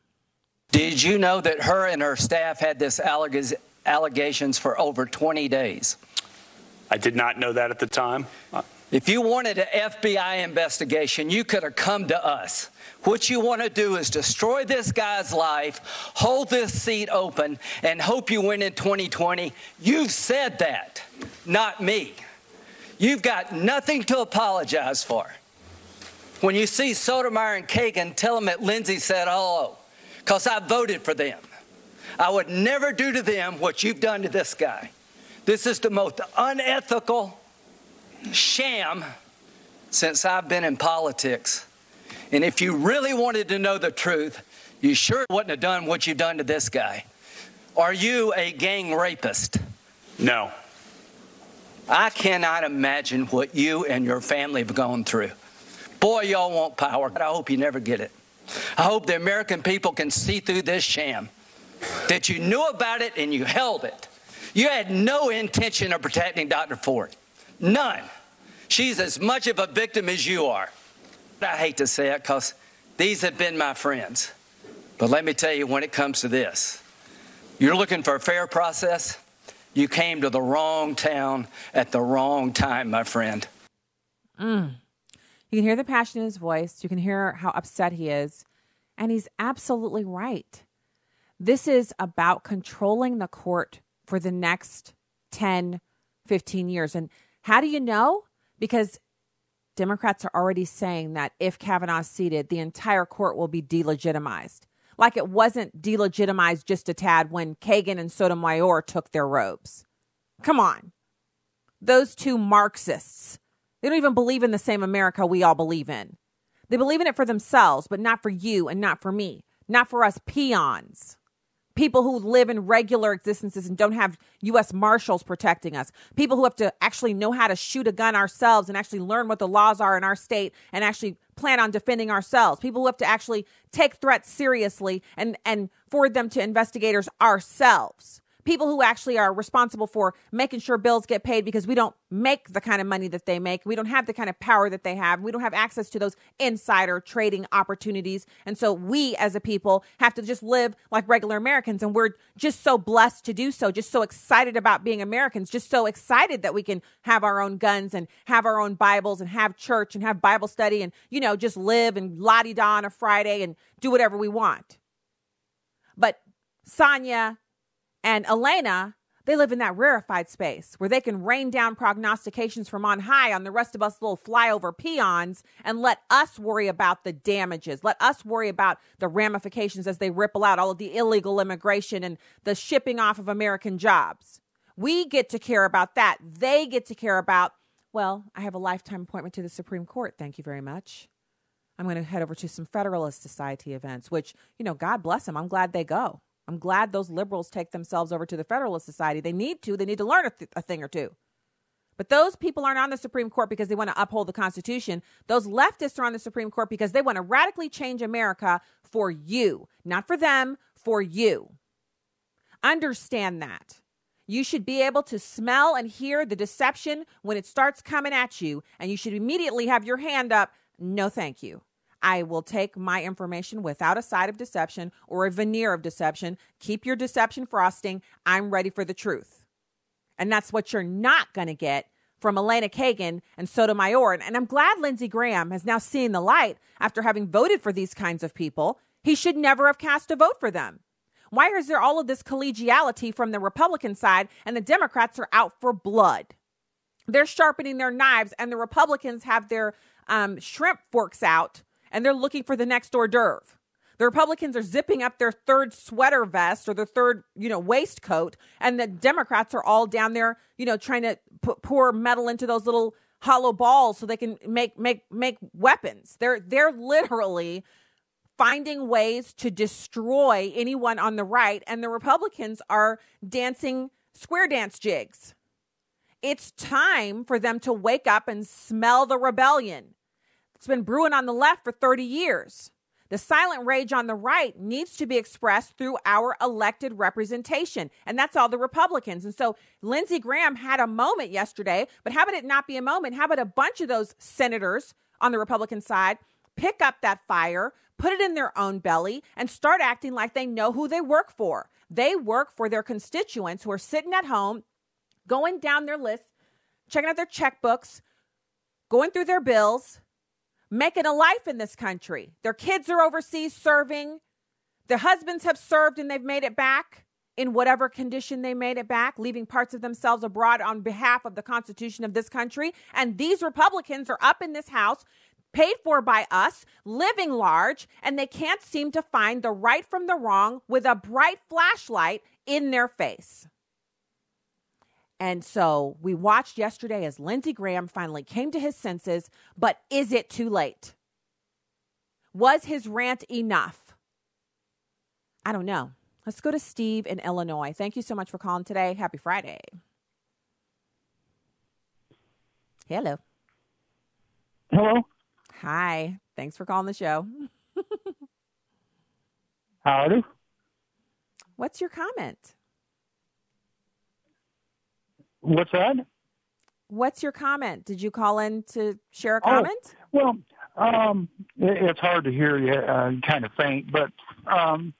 Did you know that her and her staff had this alleg- allegations for over twenty days? I did not know that at the time. If you wanted an F B I investigation, you could have come to us. What you want to do is destroy this guy's life, hold this seat open, and hope you win in twenty twenty. You've said that, not me. You've got nothing to apologize for. When you see Sotomayor and Kagan, tell them that Lindsey said, oh, because I voted for them. I would never do to them what you've done to this guy. This is the most unethical sham since I've been in politics. And if you really wanted to know the truth, you sure wouldn't have done what you've done to this guy. Are you a gang rapist? No. I cannot imagine what you and your family have gone through. Boy, y'all want power, but I hope you never get it. I hope the American people can see through this sham, that you knew about it and you held it. You had no intention of protecting Doctor Ford. None. She's as much of a victim as you are. I hate to say it because these have been my friends. But let me tell you, when it comes to this, you're looking for a fair process. You came to the wrong town at the wrong time, my friend. Mm. You can hear the passion in his voice. You can hear how upset he is. And he's absolutely right. This is about controlling the court for the next ten, fifteen years. And how do you know? Because Democrats are already saying that if Kavanaugh's seated, the entire court will be delegitimized. Like it wasn't delegitimized just a tad when Kagan and Sotomayor took their robes. Come on. Those two Marxists, they don't even believe in the same America we all believe in. They believe in it for themselves, but not for you and not for me. Not for us peons. People who live in regular existences and don't have U S Marshals protecting us. People who have to actually know how to shoot a gun ourselves and actually learn what the laws are in our state and actually plan on defending ourselves. People who have to actually take threats seriously and, and forward them to investigators ourselves. People who actually are responsible for making sure bills get paid because we don't make the kind of money that they make. We don't have the kind of power that they have. We don't have access to those insider trading opportunities. And so we as a people have to just live like regular Americans. And we're just so blessed to do so, just so excited about being Americans, just so excited that we can have our own guns and have our own Bibles and have church and have Bible study and, you know, just live and la-di-da on a Friday and do whatever we want. But Sonia and Elena, they live in that rarefied space where they can rain down prognostications from on high on the rest of us little flyover peons and let us worry about the damages. Let us worry about the ramifications as they ripple out, all of the illegal immigration and the shipping off of American jobs. We get to care about that. They get to care about, well, I have a lifetime appointment to the Supreme Court. Thank you very much. I'm going to head over to some Federalist Society events, which, you know, God bless them. I'm glad they go. I'm glad those liberals take themselves over to the Federalist Society. They need to. They need to learn a, th- a thing or two. But those people aren't on the Supreme Court because they want to uphold the Constitution. Those leftists are on the Supreme Court because they want to radically change America for you. Not for them, for you. Understand that. You should be able to smell and hear the deception when it starts coming at you. And you should immediately have your hand up. No, thank you. I will take my information without a side of deception or a veneer of deception. Keep your deception frosting. I'm ready for the truth. And that's what you're not going to get from Elena Kagan and Sotomayor. And, and I'm glad Lindsey Graham has now seen the light after having voted for these kinds of people. He should never have cast a vote for them. Why is there all of this collegiality from the Republican side and the Democrats are out for blood? They're sharpening their knives and the Republicans have their um, shrimp forks out. And they're looking for the next hors d'oeuvre. The Republicans are zipping up their third sweater vest or their third, you know, waistcoat. And the Democrats are all down there, you know, trying to p- pour metal into those little hollow balls so they can make make make weapons. They're they're literally finding ways to destroy anyone on the right. And the Republicans are dancing square dance jigs. It's time for them to wake up and smell the rebellion. It's been brewing on the left for thirty years. The silent rage on the right needs to be expressed through our elected representation. And that's all the Republicans. And so Lindsey Graham had a moment yesterday, but how about it not be a moment? How about a bunch of those senators on the Republican side pick up that fire, put it in their own belly, and start acting like they know who they work for? They work for their constituents who are sitting at home, going down their list, checking out their checkbooks, going through their bills, making a life in this country. Their kids are overseas serving. Their husbands have served and they've made it back in whatever condition they made it back, leaving parts of themselves abroad on behalf of the Constitution of this country. And these Republicans are up in this House, paid for by us, living large, and they can't seem to find the right from the wrong with a bright flashlight in their face. And so we watched yesterday as Lindsey Graham finally came to his senses, but is it too late? Was his rant enough? I don't know. Let's go to Steve in Illinois. Thank you so much for calling today. Happy Friday. Hello. Hello. Hi. Thanks for calling the show. Howdy. What's your comment? What's that? What's your comment? Did you call in to share a comment? Oh, well, um, it's hard to hear you, uh, kind of faint, but um,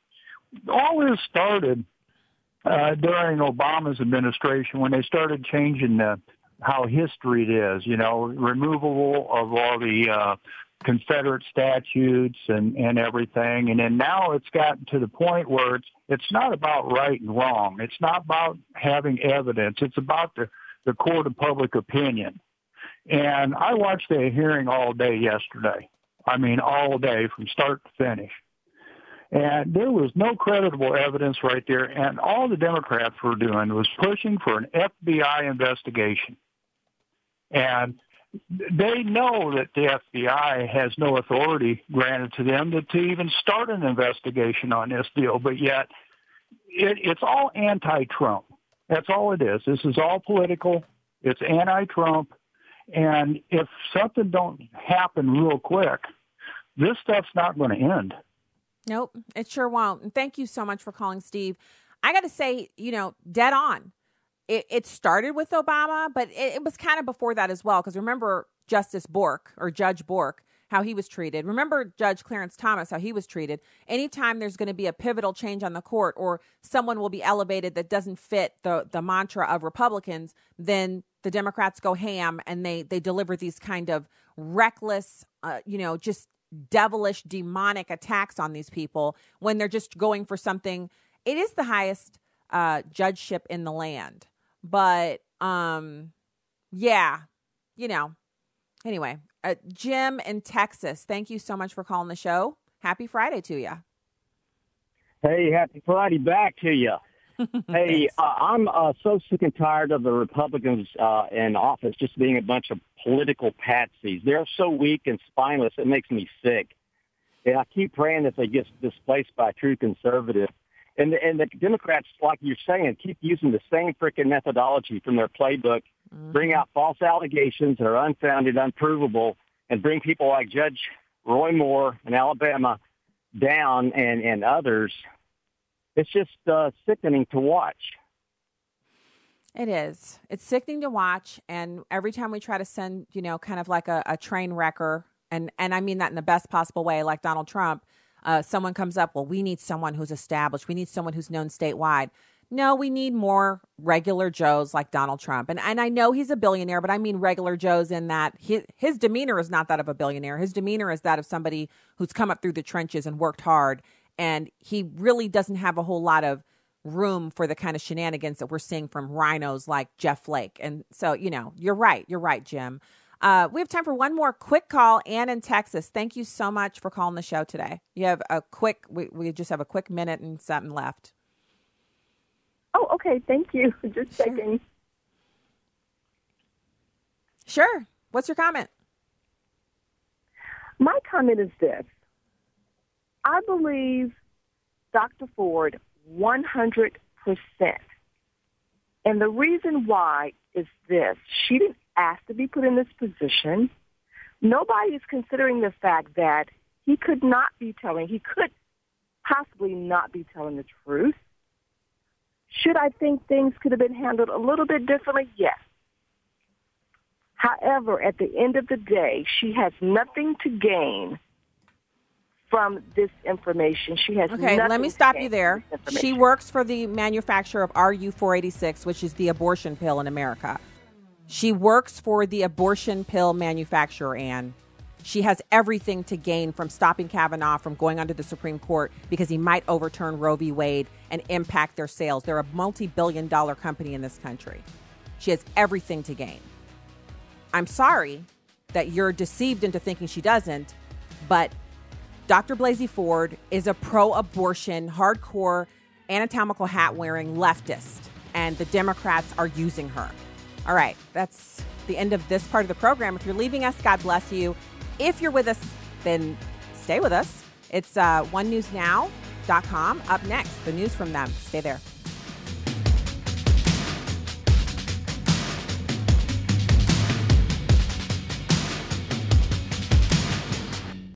all this started uh, during Obama's administration when they started changing the, how history it is, you know, removal of all the uh, Confederate statutes and, and everything. And then now it's gotten to the point where it's, it's not about right and wrong. It's not about having evidence. It's about the, the court of public opinion. And I watched a hearing all day yesterday. I mean, all day from start to finish. And there was no credible evidence right there. And all the Democrats were doing was pushing for an F B I investigation. And they know that the F B I has no authority granted to them to, to even start an investigation on this deal. But yet it, it's all anti-Trump. That's all it is. This is all political. It's anti-Trump. And if something don't happen real quick, this stuff's not going to end. Nope, it sure won't. And thank you so much for calling, Steve. I got to say, you know, dead on. It, it started with Obama, but it, it was kind of before that as well. Because remember Justice Bork or Judge Bork, how he was treated. Remember Judge Clarence Thomas, how he was treated. Anytime there's going to be a pivotal change on the court or someone will be elevated that doesn't fit the, the mantra of Republicans, then the Democrats go ham and they they deliver these kind of reckless, uh, you know, just devilish, demonic attacks on these people when they're just going for something. It is the highest uh, judgeship in the land. But, um, yeah, you know, anyway, uh, Jim in Texas, thank you so much for calling the show. Happy Friday to you. Hey, happy Friday back to you. Hey, uh, I'm uh, so sick and tired of the Republicans uh, in office just being a bunch of political patsies. They're so weak and spineless, it makes me sick. And I keep praying that they get displaced by true conservatives. And the, and the Democrats, like you're saying, keep using the same freaking methodology from their playbook, mm-hmm. bring out false allegations that are unfounded, unprovable, and bring people like Judge Roy Moore in Alabama down and, and others. It's just uh, sickening to watch. It is. It's sickening to watch. And every time we try to send, you know, kind of like a, a train wrecker, and, and I mean that in the best possible way, like Donald Trump, uh, someone comes up, well, we need someone who's established. We need someone who's known statewide. No, we need more regular Joes like Donald Trump. And and I know he's a billionaire, but I mean regular Joes in that his, his demeanor is not that of a billionaire. His demeanor is that of somebody who's come up through the trenches and worked hard. And he really doesn't have a whole lot of room for the kind of shenanigans that we're seeing from rhinos like Jeff Flake. And so, you know, you're right. You're right, Jim. Uh, we have time for one more quick call. Ann in Texas, thank you so much for calling the show today. You have a quick, we, we just have a quick minute and something left. Oh, okay. Thank you. Just sure. Checking. Sure. What's your comment? My comment is this. I believe Doctor Ford one hundred percent. And the reason why is this. She didn't ask to be put in this position. Nobody is considering the fact that he could not be telling, he could possibly not be telling the truth. Should I think things could have been handled a little bit differently? Yes. However, at the end of the day, she has nothing to gain from this information. She has okay, let me stop you there. She works for the manufacturer of R U four eighty-six, which is the abortion pill in America. She works for the abortion pill manufacturer, Ann. She has everything to gain from stopping Kavanaugh from going onto the Supreme Court because he might overturn Roe v. Wade and impact their sales. They're a multi-billion dollar company in this country. She has everything to gain. I'm sorry that you're deceived into thinking she doesn't, but Doctor Blasey Ford is a pro-abortion, hardcore, anatomical hat-wearing leftist, and the Democrats are using her. All right, that's the end of this part of the program. If you're leaving us, God bless you. If you're with us, then stay with us. It's uh, one news now dot com. Up next, the news from them. Stay there.